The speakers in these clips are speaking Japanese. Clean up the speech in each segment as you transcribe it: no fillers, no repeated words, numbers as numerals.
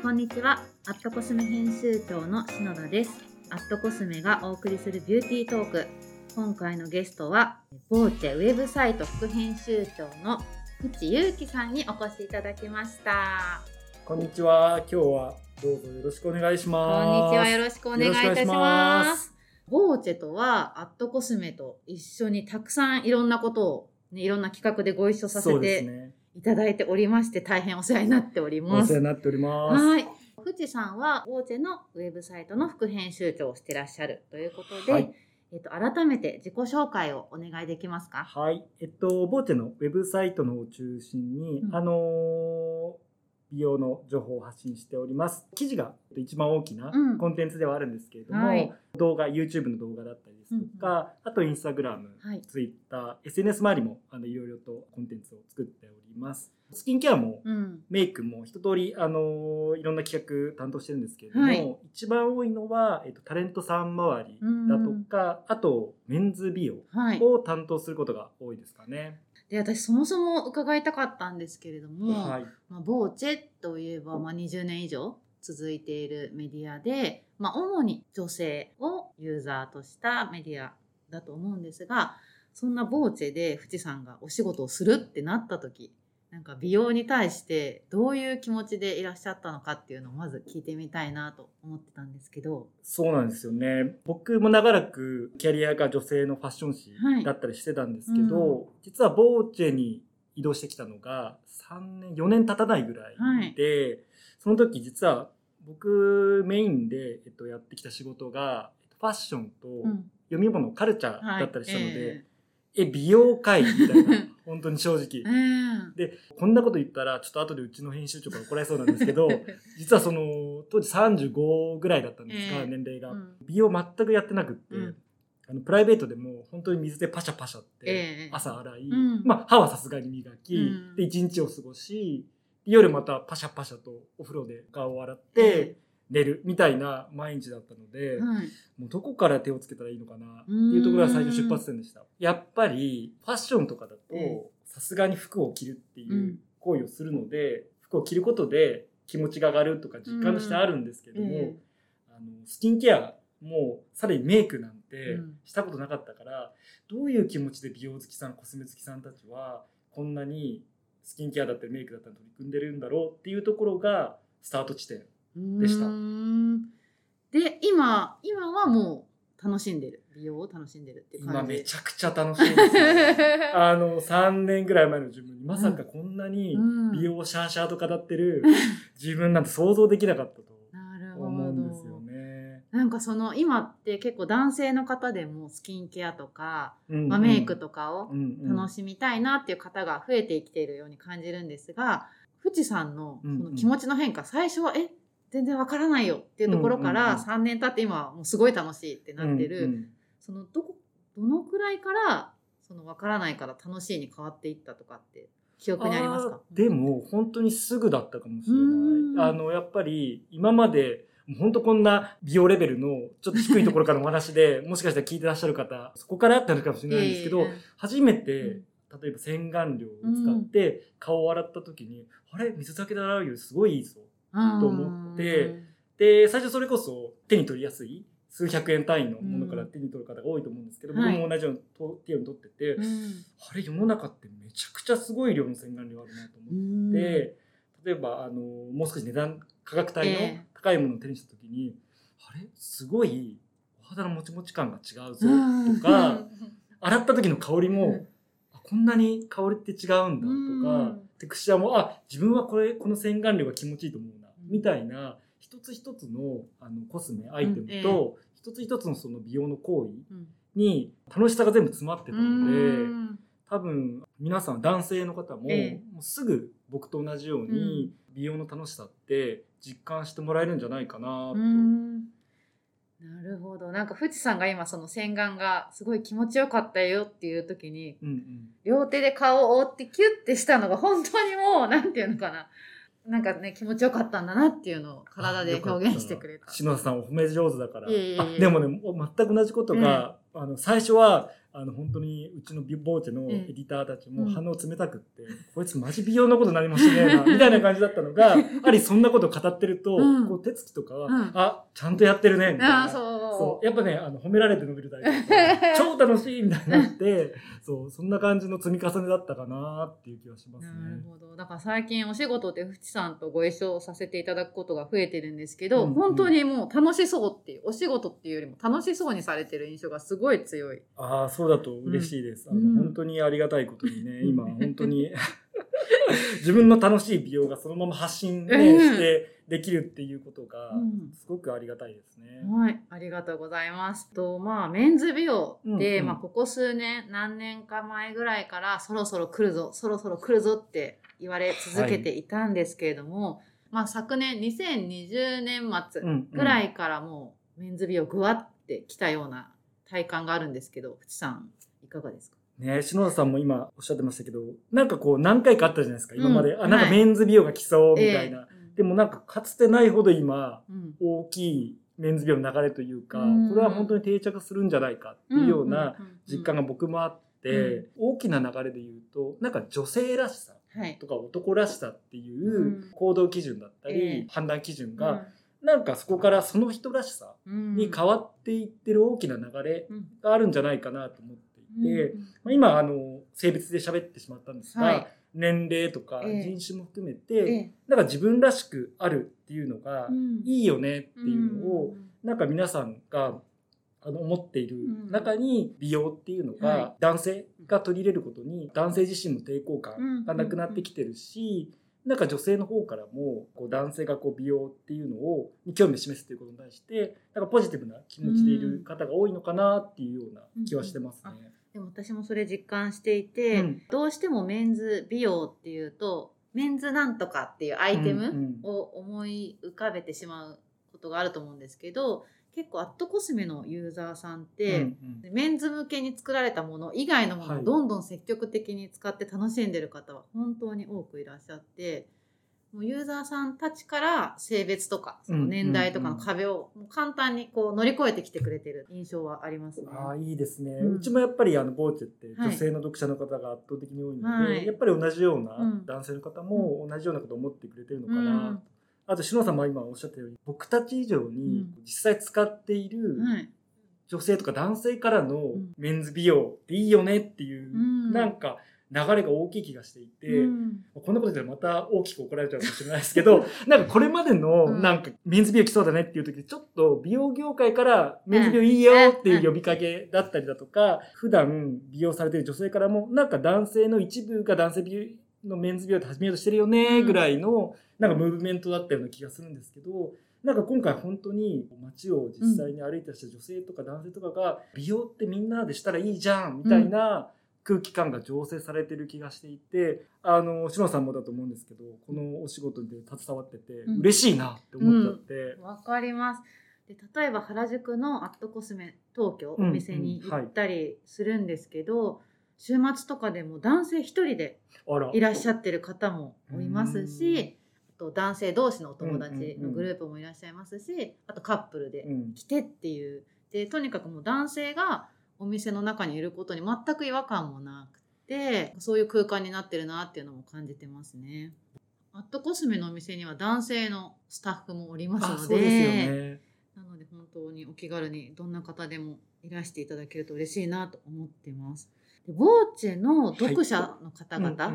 こんにちは、アットコスメ編集長の篠田です。アットコスメがお送りするビューティートーク。今回のゲストは、ボーチェウェブサイト副編集長の淵優希さんにお越しいただきました。こんにちは、今日はどうぞよろしくお願いします。こんにちは、よろしくお願いいたします。ボーチェとはアットコスメと一緒にたくさんいろんなことを、ね、いろんな企画でご一緒させていただいておりまして、大変お世話になっております。お世話になっております。はい。淵さんはボーチェのウェブサイトの副編集長をしていらっしゃるということで、はい、改めて自己紹介をお願いできますか？はい。ボーチェのウェブサイトのを中心に、美容の情報を発信しております。記事が一番大きなコンテンツではあるんですけれども、はい、動画、YouTube の動画だったりですとか、あと Instagram、はい、Twitter、SNS 周りもいろいろとコンテンツを作っております。スキンケアも、メイクも一通りいろんな企画担当してるんですけれども、はい、一番多いのは、タレントさん周りだとか、あとメンズ美容を担当することが多いですかね。はい、で、私そもそも伺いたかったんですけれども、はい、ボーチェといえば、20年以上続いているメディアで、主に女性をユーザーとしたメディアだと思うんですが、そんなボーチェで淵さんがお仕事をするってなった時、なんか美容に対してどういう気持ちでいらっしゃったのかっていうのをまず聞いてみたいなと思ってたんですけど。そうなんですよね。僕も長らくキャリアが女性のファッション誌だったりしてたんですけど、実はボーチェに移動してきたのが4年経たないぐらいで、その時実は僕メインでやってきた仕事がファッションと読み物、カルチャーだったりしたので、美容界みたいな本当に正直、でこんなこと言ったらちょっと後でうちの編集長から怒られそうなんですけど実はその当時35ぐらいだったんですが、年齢が、美容全くやってなくって、プライベートでも本当に水でパシャパシャって朝洗い、歯はさすがに磨き、で一日を過ごし、夜またパシャパシャとお風呂で顔を洗って、寝るみたいな毎日だったので、もうどこから手をつけたらいいのかなっていうところが最初出発点でした。やっぱりファッションとかだとさすがに服を着るっていう行為をするので、服を着ることで気持ちが上がるとか実感としてあるんですけども、スキンケアもさらにメイクなんてしたことなかったから、どういう気持ちで美容好きさん、コスメ好きさんたちはこんなにスキンケアだったりメイクだったり取り組んでるんだろうっていうところがスタート地点でした。で、今はもう楽しんでる、美容を楽しんでるっていう感じ。今めちゃくちゃ楽しいです、ね、3年ぐらい前の自分にまさかこんなに美容シャーシャーと語ってる自分なんて想像できなかったと思うんですよね。なんかその今って結構男性の方でもスキンケアとか、メイクとかを楽しみたいなっていう方が増えてきているように感じるんですが、淵さんのその気持ちの変化、最初は全然わからないよっていうところから3年経って今はもうすごい楽しいってなってる、そのどのくらいからそのわからないから楽しいに変わっていったとかって記憶にありますか？でも本当にすぐだったかもしれない。やっぱり今まで本当こんな美容レベルのちょっと低いところからのお話でもしかしたら聞いてらっしゃる方そこからあったのかもしれないんですけど、初めて、例えば洗顔料を使って顔を洗った時に、あれ水だけで洗うよりすごいいいぞと思って、で最初それこそ手に取りやすい数百円単位のものから手に取る方が多いと思うんですけど、僕も同じように手に取ってて、あれ世の中ってめちゃくちゃすごい量の洗顔料あるなと思って、例えばもう少し値段価格帯の高いものを手にした時に、あれすごいお肌のもちもち感が違うぞとか洗った時の香りも、こんなに香りって違うんだとか、テクスチャーも自分はこの洗顔料が気持ちいいと思うなみたいな、一つ一つのコスメアイテムと一つ一つのその美容の行為に楽しさが全部詰まってたので、多分皆さん男性の方も、もうすぐ僕と同じように美容の楽しさって実感してもらえるんじゃないかなと。なるほど。なんか淵さんが今その洗顔がすごい気持ちよかったよっていう時に、両手で顔を覆ってキュッてしたのが本当にもうなんていうのかな、なんかね、気持ちよかったんだなっていうのを体で表現してくれた。篠田さんお褒め上手だから。でもね、全く同じことが、最初は本当にうちのボーチェのエディターたちも反応冷たくって、うん、こいつマジ美容なことになりましたねみたいな感じだったのがありそんなこと語ってると、うん、こう手つきとかは、うん、あちゃんとやってるねみたいな、あそうやっぱね褒められて伸びるタイプ超楽しいみたいになってそんな感じの積み重ねだったかなっていう気がしますね。なるほど。だから最近お仕事でフチさんとご一緒させていただくことが増えてるんですけど、うんうん、本当にもう楽しそうっていうお仕事っていうよりも楽しそうにされてる印象がすごい強い。あそうだと嬉しいです、うん、本当にありがたいことにね、うん、今本当に自分の楽しい美容がそのまま発信、ねうん、してできるっていうことがすごくありがたいですね、うん、はい、ありがとうございますと、まあ、メンズ美容で、うんうんここ数年何年か前ぐらいからそろそろ来るぞそろそろ来るぞって言われ続けていたんですけれども、はいまあ、昨年2020年末ぐらいからもうメンズ美容ぐわってきたような体感があるんですけど、淵さんいかがですかね。篠田さんも今おっしゃってましたけどなんかこう何回かあったじゃないですか今まで、うん、なんかメンズ美容が来そうみたいな、でもなんかかつてないほど今、うん、大きいメンズ美容の流れというか、うん、これは本当に定着するんじゃないかっていうような実感が僕もあって、うんうんうん、大きな流れで言うとなんか女性らしさとか男らしさっていう行動基準だったり、判断基準が、なんかそこからその人らしさに変わっていってる大きな流れがあるんじゃないかなと思っていて、今性別で喋ってしまったんですが、はい、年齢とか人種も含めてなんか自分らしくあるっていうのがいいよねっていうのをなんか皆さんが思っている中に美容っていうのが男性が取り入れることに男性自身も抵抗感がなくなってきてるし、なんか女性の方からもこう男性がこう美容っていうのを興味を示すということに対してなんかポジティブな気持ちでいる方が多いのかなっていうような気はしてますね、うんうん、でも私もそれ実感していて、うん、どうしてもメンズ美容っていうとメンズなんとかっていうアイテムを思い浮かべてしまうことがあると思うんですけど、結構アットコスメのユーザーさんって、うんうん、メンズ向けに作られたもの以外のものをどんどん積極的に使って楽しんでる方は本当に多くいらっしゃって、もうユーザーさんたちから性別とかその年代とかの壁をもう簡単にこう乗り越えてきてくれてる印象はありますね。ああいいですね、うん、うちもやっぱりボーチェって女性の読者の方が圧倒的に多いので、はい、やっぱり同じような男性の方も同じようなことを思ってくれてるのかな、うんうんあと篠田さんも今おっしゃったように僕たち以上に実際使っている女性とか男性からのメンズ美容っていいよねっていうなんか流れが大きい気がしていて、こんなことでまた大きく怒られちゃうかもしれないですけどなんかこれまでのなんかメンズ美容来そうだねっていう時ちょっと美容業界からメンズ美容いいよっていう呼びかけだったりだとか、普段美容されている女性からもなんか男性の一部が男性美容のメンズ美容って始めようとしてるよねぐらいのなんかムーブメントだったような気がするんですけど、なんか今回本当に街を実際に歩いてきた女性とか男性とかが美容ってみんなでしたらいいじゃんみたいな空気感が醸成されてる気がしていて、篠田さんもだと思うんですけどこのお仕事で携わってて嬉しいなって思っちゃって、うんうん、わかります。で例えば原宿のアットコスメ東京お店に行ったりするんですけど、うんうんはい週末とかでも男性一人でいらっしゃってる方もいますし、あと男性同士のお友達のグループもいらっしゃいますし、うんうんうん、あとカップルで来てっていうで、とにかくもう男性がお店の中にいることに全く違和感もなくて、そういう空間になってるなっていうのも感じてますね。アットコスメのお店には男性のスタッフもおりますので、そうですよね、なので本当にお気軽にどんな方でもいらしていただけると嬉しいなと思ってます。ボーチェの読者の方々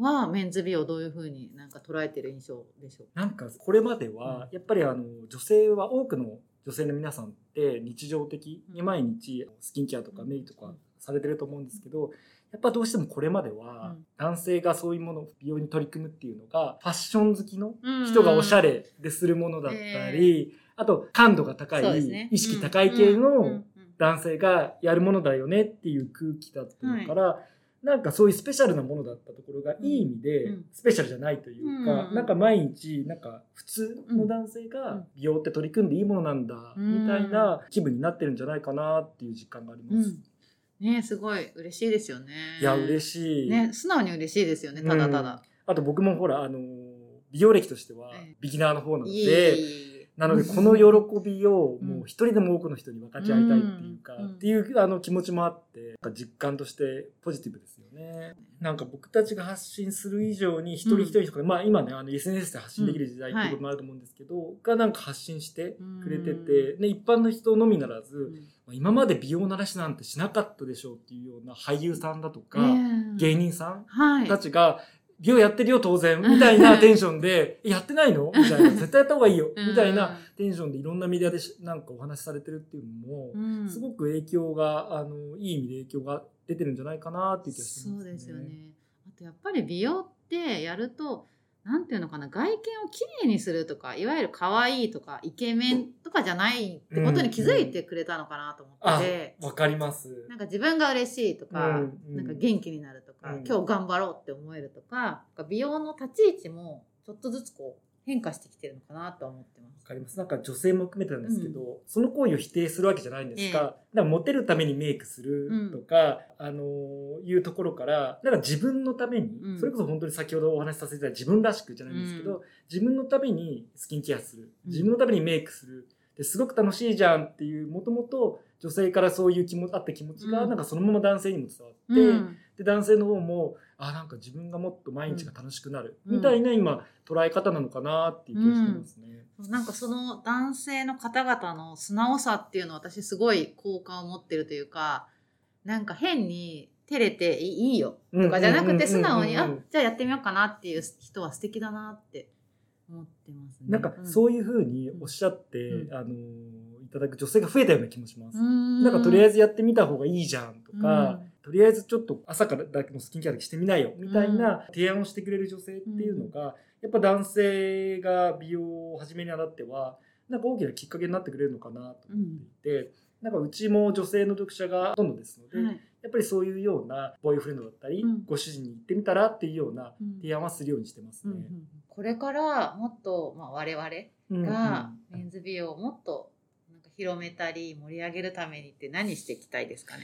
はメンズ美容をどういうふうになんか捉えてる印象でしょうか。なんかこれまではやっぱり女性は多くの女性の皆さんって日常的に毎日スキンケアとかメイクとかされてると思うんですけど、やっぱどうしてもこれまでは男性がそういうものを美容に取り組むっていうのがファッション好きの人がおしゃれでするものだったり、あと感度が高い意識高い系の男性がやるものだよねっていう空気だったのから、はい、なんかそういうスペシャルなものだったところがいい意味でスペシャルじゃないというか、うん、なんか毎日なんか普通の男性が美容って取り組んでいいものなんだみたいな気分になってるんじゃないかなっていう実感があります、うん、ねすごい嬉しいですよね。いや嬉しい、ね、素直に嬉しいですよねただただ、うん、あと僕もほら美容歴としてはビギナーの方なので、なのでこの喜びをもう一人でも多くの人に分かち合いたいっていうか、っていう気持ちもあって、ぱ実感としてポジティブですよね。なんか僕たちが発信する以上に一人一人とか、まあ今ねSNS で発信できる時代っていうこともあると思うんですけど、がなんか発信してくれてて、で一般の人のみならず、今まで美容慣らしなんてしなかったでしょうっていうような俳優さんだとか、芸人さんたちが美容やってるよ当然みたいなテンションでやってないのみたいな、絶対やった方がいいよみたいなテンションでいろんなメディアでなんかお話しされてるっていうのも、すごく影響がいい意味で影響が出てるんじゃないかなっていう気がしますね。そうですよね。あとやっぱり美容ってやるとなんていうのかな、外見をきれいにするとかいわゆる可愛いとかイケメンとかじゃないってことに気づいてくれたのかなと思って、わかります。なんか自分が嬉しいとか、なんか元気になるとか、今日頑張ろうって思えるとか、美容の立ち位置もちょっとずつこう変化してきてるのかなと思ってます。わかります。なんか女性も含めてなんですけど、その行為を否定するわけじゃないんですが、だからモテるためにメイクするとか、いうところから、だから自分のために、それこそ本当に先ほどお話しさせていただいた自分らしくじゃないんですけど、自分のためにスキンケアする、自分のためにメイクする、ですごく楽しいじゃんっていう、もともと女性からそういうあった気持ちが、なんかそのまま男性にも伝わって、で男性の方もなんか自分がもっと毎日が楽しくなる、みたいな今捉え方なのかなっていう気がしてますね。なんかその男性の方々の素直さっていうのは私すごい好感を持ってるというか、なんか変に照れていいよとかじゃなくて素直にじゃあやってみようかなっていう人は素敵だなって思ってますね。なんかそういう風におっしゃって、いただく女性が増えたような気もします。なんかとりあえずやってみた方がいいじゃんとか、とりあえずちょっと朝からだけのスキンケアだけしてみないよみたいな提案をしてくれる女性っていうのが、やっぱ男性が美容を始めにあたってはなんか大きなきっかけになってくれるのかなと思っていて、なんかうちも女性の読者がほとんどですので、やっぱりそういうようなボーイフレンドだったり、ご主人に行ってみたらっていうような提案はするようにしてますね。これからもっと、我々がメンズ美容をもっと広めたり盛り上げるためにって何していきたいですかね。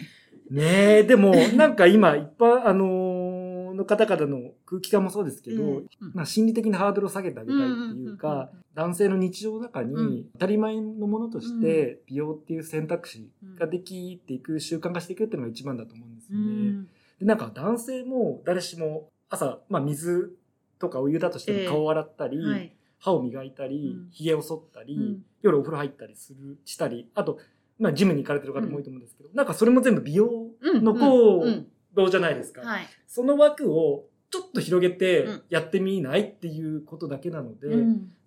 ねえ、でもなんか今一般の方々の空気感もそうですけど、心理的なハードルを下げてあげたいっていうか、男性の日常の中に当たり前のものとして美容っていう選択肢ができていく、習慣化していくっていうのが一番だと思うんですよね。でなんか男性も誰しも朝、水とかお湯だとしても顔を洗ったり、歯を磨いたり、髭を剃ったり、夜お風呂入ったりしたり、あと、ジムに行かれてる方も多いと思うんですけど、なんかそれも全部美容の行動じゃないですか。その枠をちょっと広げてやってみないっていうことだけなので、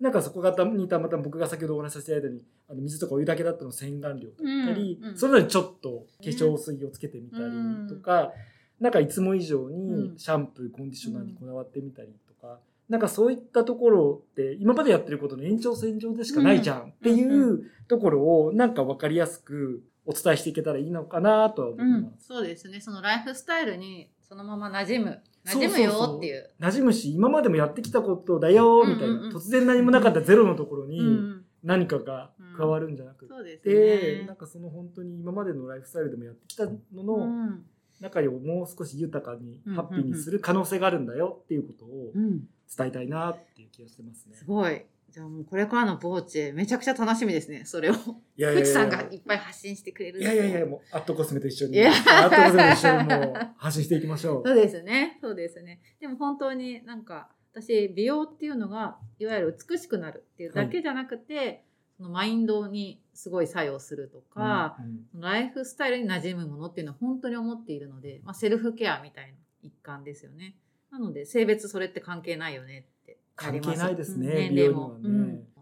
なんかそこがたまたま僕が先ほどお話しさせていただいたように、水とかお湯だけだったの洗顔料だったり、それぞれちょっと化粧水をつけてみたりとか、なんかいつも以上にシャンプー、コンディショナーにこだわってみたりとか、なんかそういったところって今までやってることの延長線上でしかないじゃんっていうところをなんか分かりやすくお伝えしていけたらいいのかなとは思います。そうですね。そのライフスタイルにそのまま馴染むよっていう。馴染むし、今までもやってきたことだよみたいな、突然何もなかったゼロのところに何かが加わるんじゃなくて、なんかその本当に今までのライフスタイルでもやってきたのの、中にもう少し豊かにハッピーにする可能性があるんだよっていうことを伝えたいなっていう気がしてますね。すごい。じゃあもうこれからのボーチェめちゃくちゃ楽しみですね。それをフチさんがいっぱい発信してくれる。いやもうアットコスメと一緒にもう発信していきましょう。そうですね。でも本当になんか私、美容っていうのがいわゆる美しくなるっていうだけじゃなくて、そのマインドにすごい作用するとか、ライフスタイルに馴染むものっていうのは本当に思っているので、セルフケアみたいな一環ですよね。なので性別それって関係ないよねって関係ないですね。年齢も、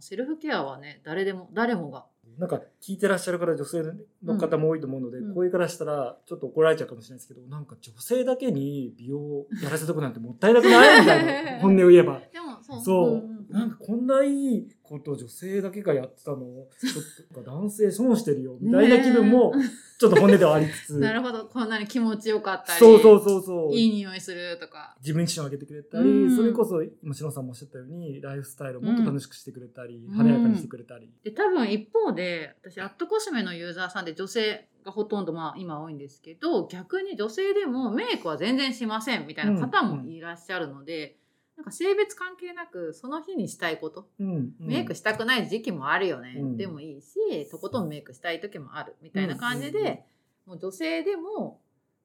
セルフケアはね、誰もがなんか聞いてらっしゃるから女性の方も多いと思うので、これからしたらちょっと怒られちゃうかもしれないですけど、なんか女性だけに美容をやらせとくなんてもったいなくないみたいな本音を言えばでもそうなんかこんないいこと女性だけがやってたのをちょっと男性損してるよみたいな気分もちょっと本音ではありつつなるほど、こんなに気持ちよかったり、そういい匂いするとか、自分自身を上げてくれたり、それこそ今篠さんもおっしゃったようにライフスタイルをもっと楽しくしてくれたり、華やかにしてくれたりで、多分一方で私アットコスメのユーザーさんで女性がほとんど、今多いんですけど、逆に女性でもメイクは全然しませんみたいな方もいらっしゃるので、なんか性別関係なくその日にしたいこと、メイクしたくない時期もあるよね、でもいいし、とことんメイクしたい時もあるみたいな感じで、もう女性でも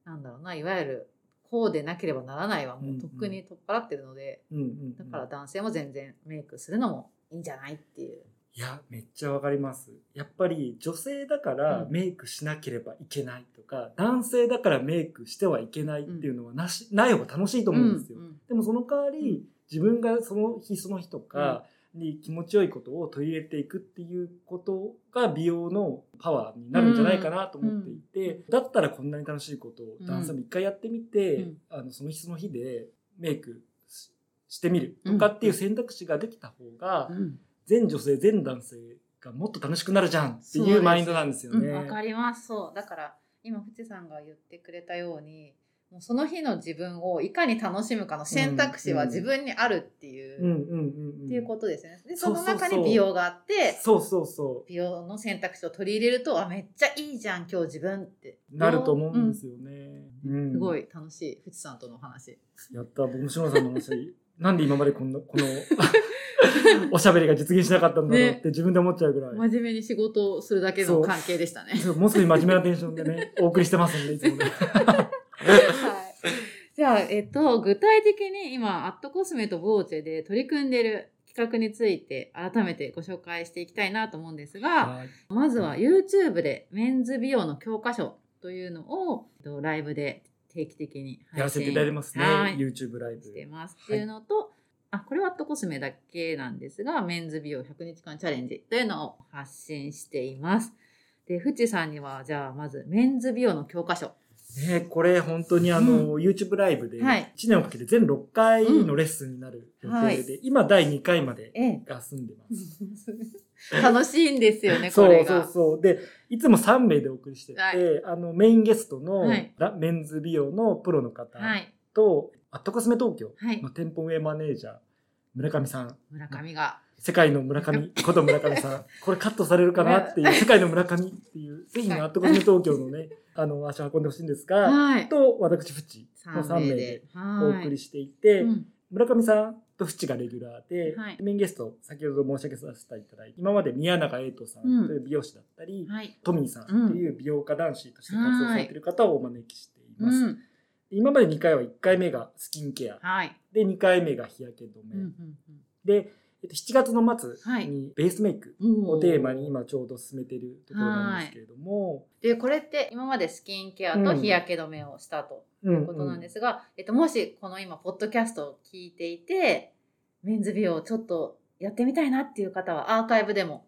なんだろうな、いわゆるこうでなければならないはもうとっくに取っ払ってるので、うんうん、だから男性も全然メイクするのもいいんじゃないっていう。いやめっちゃわかります。やっぱり女性だからメイクしなければいけないとか、うん、男性だからメイクしてはいけないっていうのはない方が楽しいと思うんですよ、うんうん、でもその代わり、うん、自分がその日その日とかに気持ちよいことを取り入れていくっていうことが美容のパワーになるんじゃないかなと思っていて、うんうん、だったらこんなに楽しいことを男性も一回やってみて、うん、その日その日でメイクしてみるとかっていう選択肢ができた方が、うんうん、全女性全男性がもっと楽しくなるじゃんっていうマインドなんですよね。わ、うん、かります。そうだから今藤さんが言ってくれたように、もうその日の自分をいかに楽しむかの選択肢は自分にあるっていうことですね。でその中に美容があって、そうそうそう、美容の選択肢を取り入れると、あめっちゃいいじゃん今日自分ってなると思うんですよね、うんうん、すごい楽しい藤さんとの話。やった、僕も志村さんの話なんで今までこのおしゃべりが実現しなかったんだろうって自分で思っちゃうぐらい、ね、真面目に仕事をするだけの関係でしたね。もう少し真面目なテンションでねお送りしてますんでいつもねはい、じゃあ、具体的に今アットコスメとボーチェで取り組んでいる企画について改めてご紹介していきたいなと思うんですが、はい、まずは YouTube でメンズ美容の教科書というのをライブで定期的に配信やらせていただいてますね、はい、YouTube ライブしてますっていうのと、はい、あこれはアットコスメだけなんですが、メンズ美容100日間チャレンジというのを発信しています。でフチさんにはじゃあまずメンズ美容の教科書ね、これ本当にうん、YouTube ライブで1年をかけて全6回のレッスンになる予定で、うんはい、今第2回までが済んでます、楽しいんですよねこれが。そうそうそう、でいつも3名でお送りしてて、はい、メインゲストの、はい、メンズ美容のプロの方と、はい、アットコスメ東京の店舗運営マネージャー村上さん、村上が世界の村上こと村上さんこれカットされるかなっていう世界の村上っていうぜひねアットコスメ東京のね足を運んでほしいんですが、はい、と私フチの3名でお送りしていて、うん、村上さんとフチがレギュラーで、はい、メインゲスト先ほど申し上げさせていただいて今まで宮永瑛斗さんという美容師だったり、うんはい、トミーさんという美容家男子として活動されている方をお招きしています、うん、今まで2回は1回目がスキンケア、はい、で2回目が日焼け止め、うんうんうん、で7月の末にベースメイクをテーマに今ちょうど進めているところなんですけれども、はい、でこれって今までスキンケアと日焼け止めをしたということなんですが、うんうんうん、もしこの今ポッドキャストを聞いていてメンズ美容をちょっとやってみたいなっていう方はアーカイブでも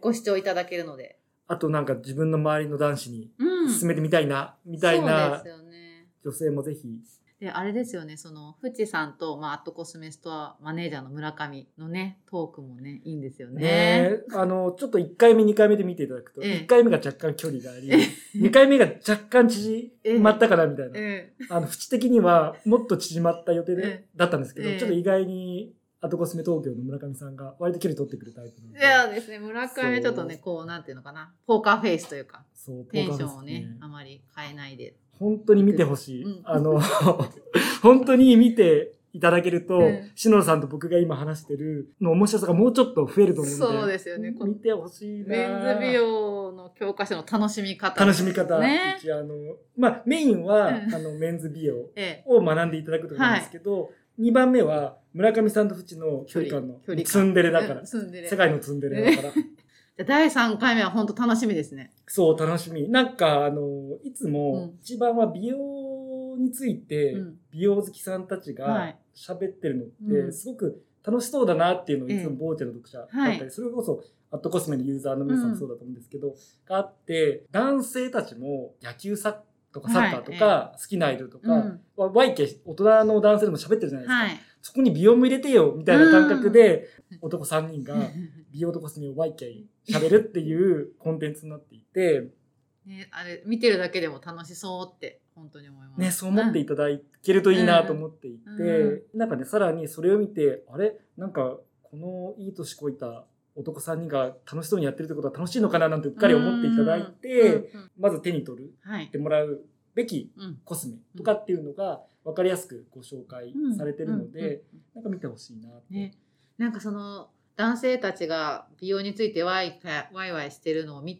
ご視聴いただけるので、ね、あとなんか自分の周りの男子に勧めてみたいな、うん、みたいな女性もぜひ。であれですよね、そのフチさんと、まあ、アットコスメストアマネージャーの村上のねトークもねいいんですよ ねちょっと1回目2回目で見ていただくと、1回目が若干距離があり、2回目が若干縮まったかなみたいな、フチ的にはもっと縮まった予定でだったんですけど、ちょっと意外にアットコスメ東京の村上さんが割と距離取ってくるタイプなので、いやですね、村上ちょっとねこうなんていうのかな、ポーカーフェイスというか、そうテンションを ねあまり変えないで本当に見てほしい、うん、本当に見ていただけると、うん、篠野さんと僕が今話してるの面白さがもうちょっと増えると思うので、そうですよね、見てほしいな。メンズ美容の教科書の楽しみ方、楽しみ方、ね、うちまあ、メインは、うん、メンズ美容を学んでいただくところなんですけど、はい、2番目は村上さんとフチの距離感のツンデレだから、世界のツンデレだから第3回目は本当楽しみですね。そう楽しみ。なんかいつも一番は美容について美容好きさんたちが喋ってるのってすごく楽しそうだなっていうのをいつもボーチェの読者だったり、それこそアットコスメのユーザーの皆さんもそうだと思うんですけどがあって、男性たちも野球とかサッカーとか好きなアイドルとかワイ系大人の男性でも喋ってるじゃないですか。そこに美容も入れてよみたいな感覚で男3人が美容とコスメを YK 喋るっていうコンテンツになっていてね、あれ見てるだけでも楽しそうって本当に思いますね。そう思っていただけるといいなと思っていて、なんかねさらにそれを見て、あれなんかこのいい年こいた男3人が楽しそうにやってるってことは楽しいのかななんてうっかり思っていただいて、まず手に取るってもらうべきコスメとかっていうのが分かりやすくご紹介されてるので、なんか見てほしいなって、ね、なんかその男性たちが美容についてワイワイしてるのを見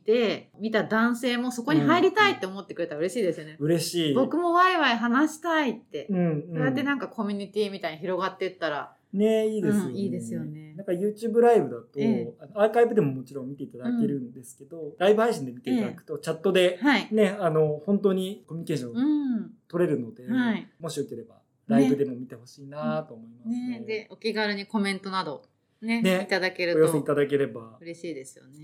た男性もそこに入りたいって思ってくれたら嬉しいですよね。嬉しい。僕もワイワイ話したいって、そうやってなんかコミュニティみたいに広がっていったらね、いいですよね、いいですよね。なんか YouTube ライブだと、アーカイブでももちろん見ていただけるんですけど、ライブ配信で見ていただくと、チャットで、ね、本当にコミュニケーション取れるので、もしよければライブでも見てほしいなと思います ね。でお気軽にコメントなどね、いただけるとお寄せいただければ嬉しいですよね。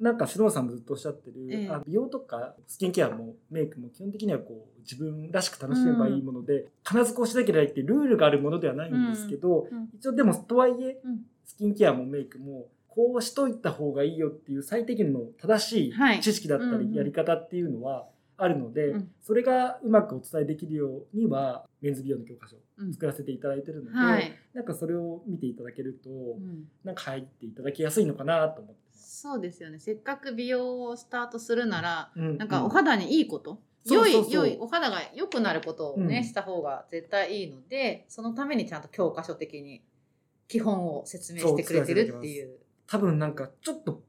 なんか篠田さんもずっとおっしゃってる、美容とかスキンケアもメイクも基本的にはこう自分らしく楽しめばいいもので、必ずこうしなきゃいけないってルールがあるものではないんですけど、一応でもとはいえ、スキンケアもメイクもこうしといた方がいいよっていう最低限の正しい知識だったり、やり方っていうのはあるので、それがうまくお伝えできるようにはメンズ美容の教科書を作らせていただいてるので、なんかそれを見ていただけると、なんか入っていただきやすいのかなと思ってます。そうですよね。せっかく美容をスタートするなら、なんかお肌にいいこと、良いお肌が良くなることをね、した方が絶対いいので、そのためにちゃんと教科書的に基本を説明してくれてるっていう、多分なんかちょっと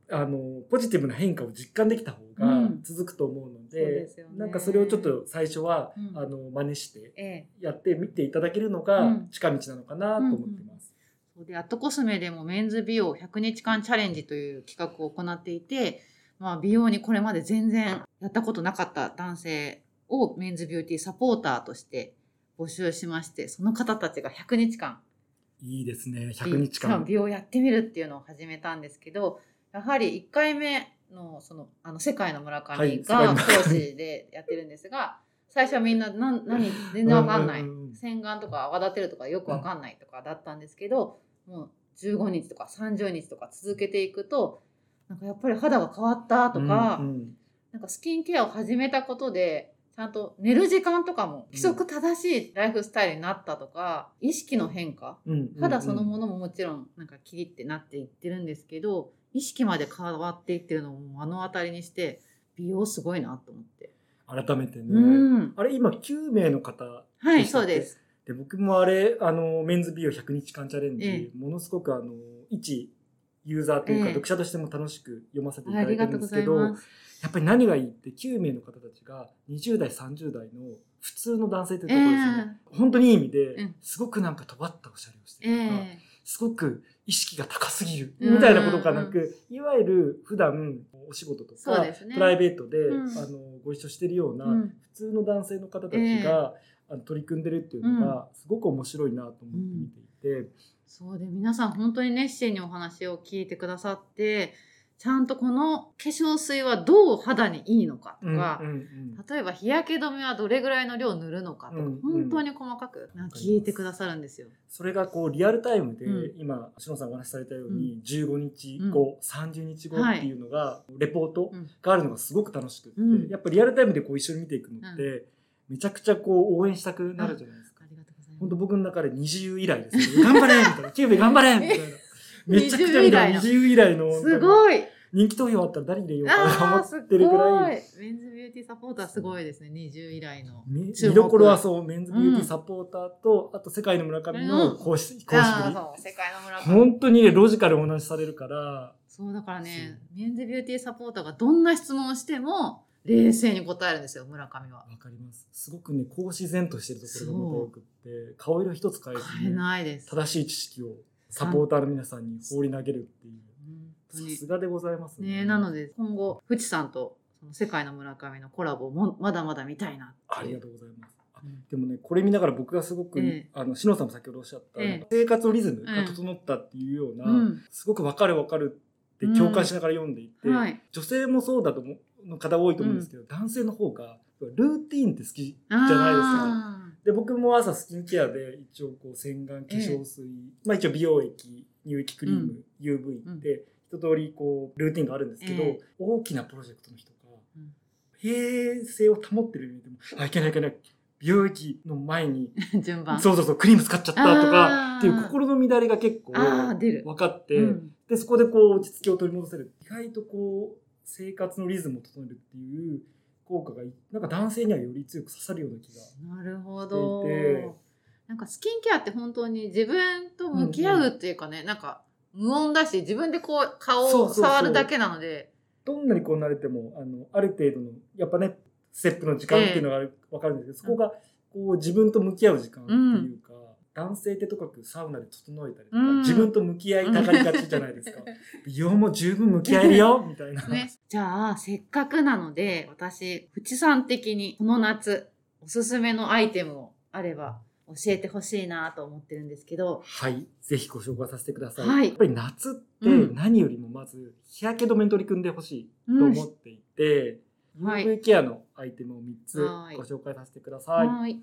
ポジティブな変化を実感できた方が続くと思うので、なんかそれをちょっと最初は真似してやってみていただけるのが近道なのかなと思ってます。でアットコスメでもメンズ美容100日間チャレンジという企画を行っていて、美容にこれまで全然やったことなかった男性をメンズビューティーサポーターとして募集しまして、その方たちが100日間いいですね。100日間美容やってみるっていうのを始めたんですけど、やはり1回目 の世界の村上が講師でやってるんですが、最初はみんな何全然わかんない、洗顔とか泡立てるとかよくわかんないとかだったんですけど、もう15日とか30日とか続けていくと、なんかやっぱり肌が変わったとか、なんかスキンケアを始めたことでちゃんと寝る時間とかも規則正しいライフスタイルになったとか、意識の変化、肌そのものももちろんなんかキリってなっていってるんですけど、意識まで変わっていってるのを目の当たりにして、美容すごいなと思って改めてね、あれ今9名の方でしたっけ？はい、そうです。で僕もあれメンズ美容100日間チャレンジ、ものすごく一ユーザーというか読者としても楽しく読ませていただいてるんですけど、やっぱり何がいいって9名の方たちが20代30代の普通の男性というところですね、本当にいい意味で、すごくなんか尖ったおしゃれをしてるとか、すごく意識が高すぎるみたいなことがなく、いわゆる普段お仕事とか、プライベートでご一緒してるような普通の男性の方たちが取り組んでるっていうのがすごく面白いなと思って見ていて、そうで皆さん本当に熱心にお話を聞いてくださって、ちゃんとこの化粧水はどう肌にいいのかとか、例えば日焼け止めはどれぐらいの量塗るのかとか、本当に細かく聞いてくださるんですよ。それがこうリアルタイムで、今篠田さんお話しされたように、15日後、30日後っていうのが、レポートがあるのがすごく楽しくって、やっぱリアルタイムでこう一緒に見ていくのって、めちゃくちゃこう応援したくなるじゃないですか。本当僕の中で20以来ですけど、頑張れみたいな、キューブ頑張れみたいな。めちゃくちゃ20以来のすごい人気投票あったら誰に入れようかなと思ってるぐらい、メンズビューティーサポーターすごいですね。20以来の見どころは、そうメンズビューティーサポーターと、あと世界の村上の講師本当にね、ロジカルお話しされるから、そうだからね、メンズビューティーサポーターがどんな質問をしても冷静に答えるんですよ、村上は。わかります。すごくね、こう自然としてるところがまたよくって、顔色一つ変えずに正しい知識をサポーターの皆さんに放り投げるっていう、さすがでございますね。なので今後フチさんとその世界の村上のコラボもまだまだ見たいな。ありがとうございます。でもね、これ見ながら僕がすごく、篠田さんも先ほどおっしゃった、生活のリズムが整ったっていうような、すごく分かるって共感しながら読んでいて、女性もそうだと思の方多いと思うんですけど、男性の方がルーティーンって好きじゃないですか。で僕も朝スキンケアで一応こう洗顔、化粧水、一応美容液、乳液クリーム、UV って一通りこうルーティンがあるんですけど、大きなプロジェクトの人が平静を保ってる意味でも、いけない美容液の前に順番、クリーム使っちゃったとかっていう心の乱れが結構分かって、でそこでこう落ち着きを取り戻せる。意外とこう生活のリズムを整えるっていう効果がなんか男性にはより強く刺さるような気がしていて、なるほど。なんかスキンケアって本当に自分と向き合うっていうかね、なんか無音だし、自分でこう顔を触るだけなので。そうそうそう、どんなにこう慣れても、ある程度の、やっぱね、ステップの時間っていうのが分かるんですけど、そこがこう自分と向き合う時間っていうか、男性ってとかくサウナで整えたりとか、自分と向き合いたがりがちじゃないですか。美容も十分向き合えるよみたいな、ね。じゃあ、せっかくなので、私、フチさん的にこの夏、おすすめのアイテムをあれば教えてほしいなと思ってるんですけど。はい。ぜひご紹介させてください。はい、やっぱり夏って何よりもまず日焼け止めに取り組んでほしいと思っていて、UV ケアのアイテムを3つご紹介させてください。はい、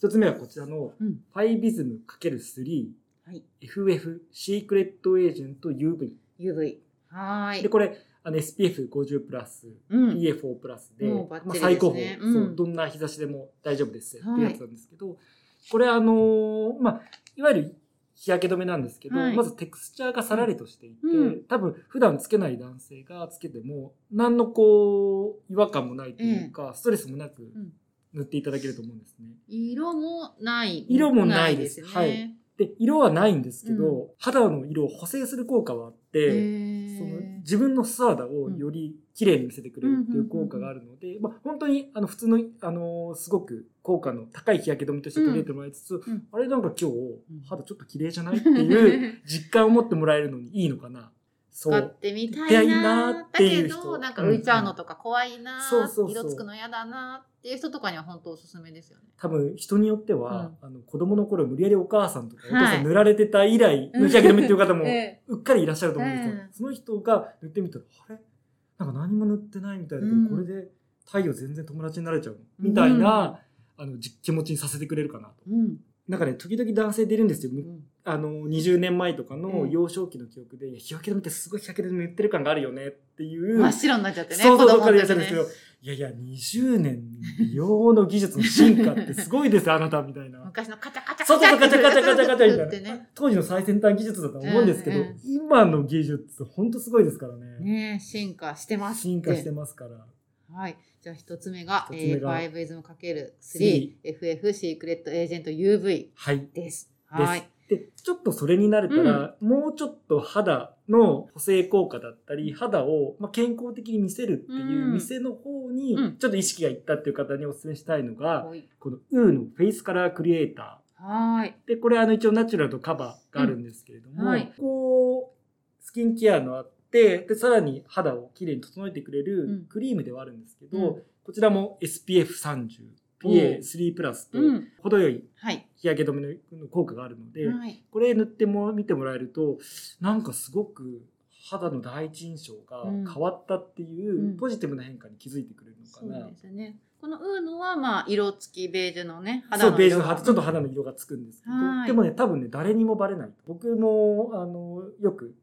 1つ目はこちらのファイビズム ×3、はい、FF シークレットエージェント UV。UV。はい。で、これ、SPF50 プラス、PA4 プラスで、まあ、最高峰、そう、どんな日差しでも大丈夫ですってやつなんですけど、はい、これまあ、いわゆる日焼け止めなんですけど、はい、まずテクスチャーがさらりとしていて、多分普段つけない男性がつけても何のこう違和感もないというか、ストレスもなく塗っていただけると思うんですね。色もない。色もないです。はい。で、色はないんですけど、肌の色を補正する効果はあって、その自分の素肌をより綺麗に見せてくれるっていう効果があるので、まあ、本当に普通の、すごく効果の高い日焼け止めとして取り入れてもらいつつ、あれなんか今日肌ちょっと綺麗じゃないっていう実感を持ってもらえるのにいいのかな。使ってみたいなっていう人。だけど、なんか浮いちゃうのとか怖いな、色つくの嫌だなっていう人とかには本当おすすめですよね。多分人によっては、子供の頃無理やりお母さんとかお父さん塗られてた以来、塗り上げ止めっていう方もうっかりいらっしゃると思うんですよ。その人が塗ってみたら、あれなんか何も塗ってないみたいな、これで太陽全然友達になれちゃうみたいな、気持ちにさせてくれるかなと。なんかね、時々男性出るんですよ。20年前とかの幼少期の記憶で、日焼け止めってすごい日焼け止め塗ってる感があるよねっていう。真っ白になっちゃってね。そうそう、わかりやすいんですけど、いやいや、20年美容の技術の進化ってすごいです、あなたみたいな。昔のカチャカチャカチャカチャカチャカチャカチャみたいな。当時の最先端技術だと思うんですけど、今の技術本当すごいですからね。ね、進化してます。進化してますから。はい。じゃあ1つ目が、5ism ×3、FF シークレットエージェント UV です。はい。で、ちょっとそれに慣れたら、もうちょっと肌の補正効果だったり、肌を健康的に見せるっていう店の方に、ちょっと意識がいったっていう方にお勧めしたいのが、この U のフェイスカラークリエイター。はい。で、これ一応ナチュラルとカバーがあるんですけれども、こう、スキンケアので、さらに肌をきれいに整えてくれるクリームではあるんですけど、こちらも SPF30、PA3+と程よい日焼け止めの効果があるので、これ塗っても見てもらえると、なんかすごく肌の第一印象が変わったっていうポジティブな変化に気づいてくれるのかな。そうですね。このウーノは色付きベージュのね、肌の色。そう、ベージュのちょっと肌の色がつくんですけど、でもね、多分ね、誰にもバレない。僕もよく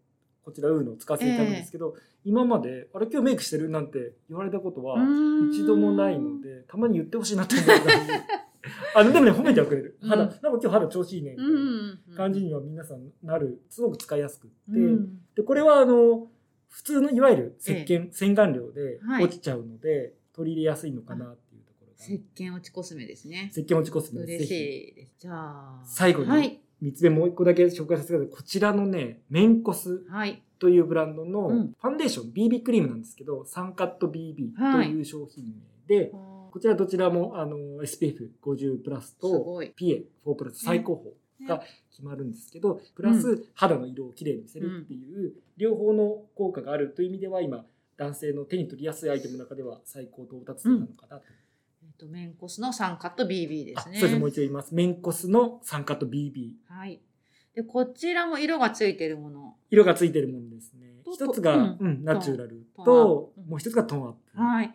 こちらウーノを使わせていただくんですけど、今まであれ今日メイクしてるなんて言われたことは一度もないので、たまに言ってほしいなって思ったんです。でもね、褒めてはくれる。なんか今日肌調子いいねみたいな感じには皆さんなる。すごく使いやすくって、でこれは普通のいわゆる石鹸、洗顔料で落ちちゃうので、取り入れやすいのかなっていうところが。石鹸落ちコスメですね。石鹸落ちコスメです。嬉しいです。じゃあ最後に、3つ目もう1個だけ紹介させてください。こちらのね、メンコスというブランドのファンデーション、BB クリームなんですけど、サンカット BB という商品名で、こちらどちらもSPF50 プラスと PA4 プラス最高峰が決まるんですけど、プラス肌の色をきれいに見せるっていう両方の効果があるという意味では、今男性の手に取りやすいアイテムの中では最高到達点なのかなと。メンコスのサンカット BB ですね。そうです。もう一度言います。メンコスのサンカット BB。はい。で、こちらも色がついてるもの。色がついてるものですね。一つがナチュラルと、もう一つがトーンアップ。はい。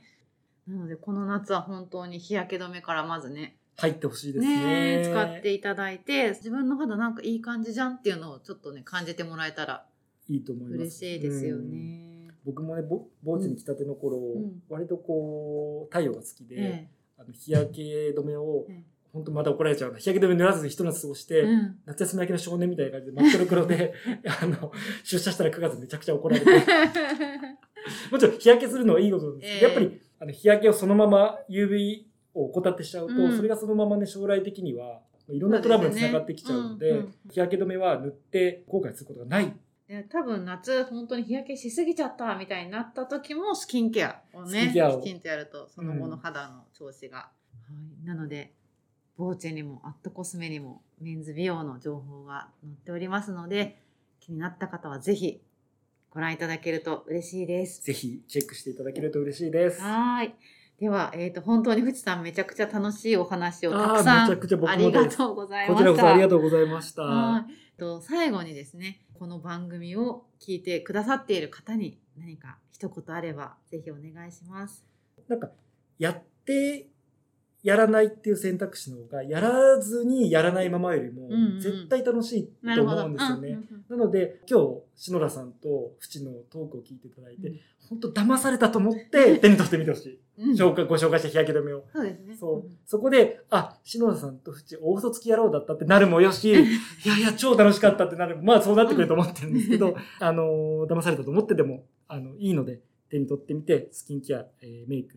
なので、この夏は本当に日焼け止めからまずね、入ってほしいですね。使っていただいて、自分の肌なんかいい感じじゃんっていうのをちょっとね、感じてもらえたらいいと思います。嬉しいですよね。僕もね、坊主に来たての頃、割とこう、太陽が好きで、日焼け止めを、本当まだ怒られちゃうな。日焼け止め塗らずに一夏過ごして、夏休み明けの少年みたいな感じで真っ黒黒で、出社したら9月めちゃくちゃ怒られて。もちろん日焼けするのはいいことなんですけど、やっぱり日焼けをそのまま UV を怠ってしちゃうと、それがそのままね、将来的にはいろんなトラブルにつながってきちゃうので、日焼け止めは塗って後悔することがない。で多分夏本当に日焼けしすぎちゃったみたいになった時もスキンケアをねきちんとやるとその後の肌の調子が、はい、なのでボーチェにもアットコスメにもメンズ美容の情報が載っておりますので、気になった方はぜひご覧いただけると嬉しいです。ぜひチェックしていただけると嬉しいです。はい、では、本当に藤さんめちゃくちゃ楽しいお話をたくさんありがとうございました。こちらこそありがとうございました。最後にですね、この番組を聞いてくださっている方に何か一言あればぜひお願いします。なんかやってやらないっていう選択肢の方が、やらずにやらないままよりも絶対楽しいと思うんですよね、うんうん、なので今日篠田さんとフチのトークを聞いていただいて、うん、本当騙されたと思って手に取ってみてほしいご紹介した日焼け止めを。そうですね。そう。そこで、篠田さんとフチ、大嘘つき野郎だったってなるもよし、いやいや、超楽しかったってなるも、まあそうなってくると思ってるんですけど、騙されたと思ってでも、いいので、手に取ってみて、スキンケア、メイク、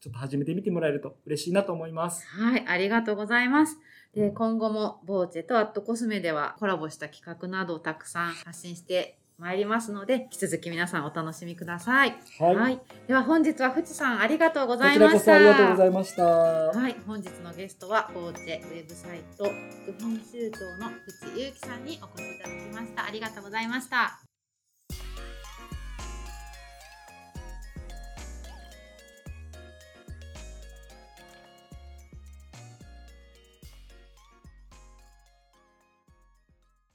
ちょっと始めてみてもらえると嬉しいなと思います。はい、ありがとうございます。で、今後も、ボーチェとアットコスメでは、コラボした企画などをたくさん発信して、参りますので、引き続き皆さんお楽しみください。はい。はい、では本日はフチさんありがとうございました。こちらこそありがとうございました。はい。本日のゲストはボーチェウェブサイト副編集長のフチユウキさんにお越しいただきました。ありがとうございました。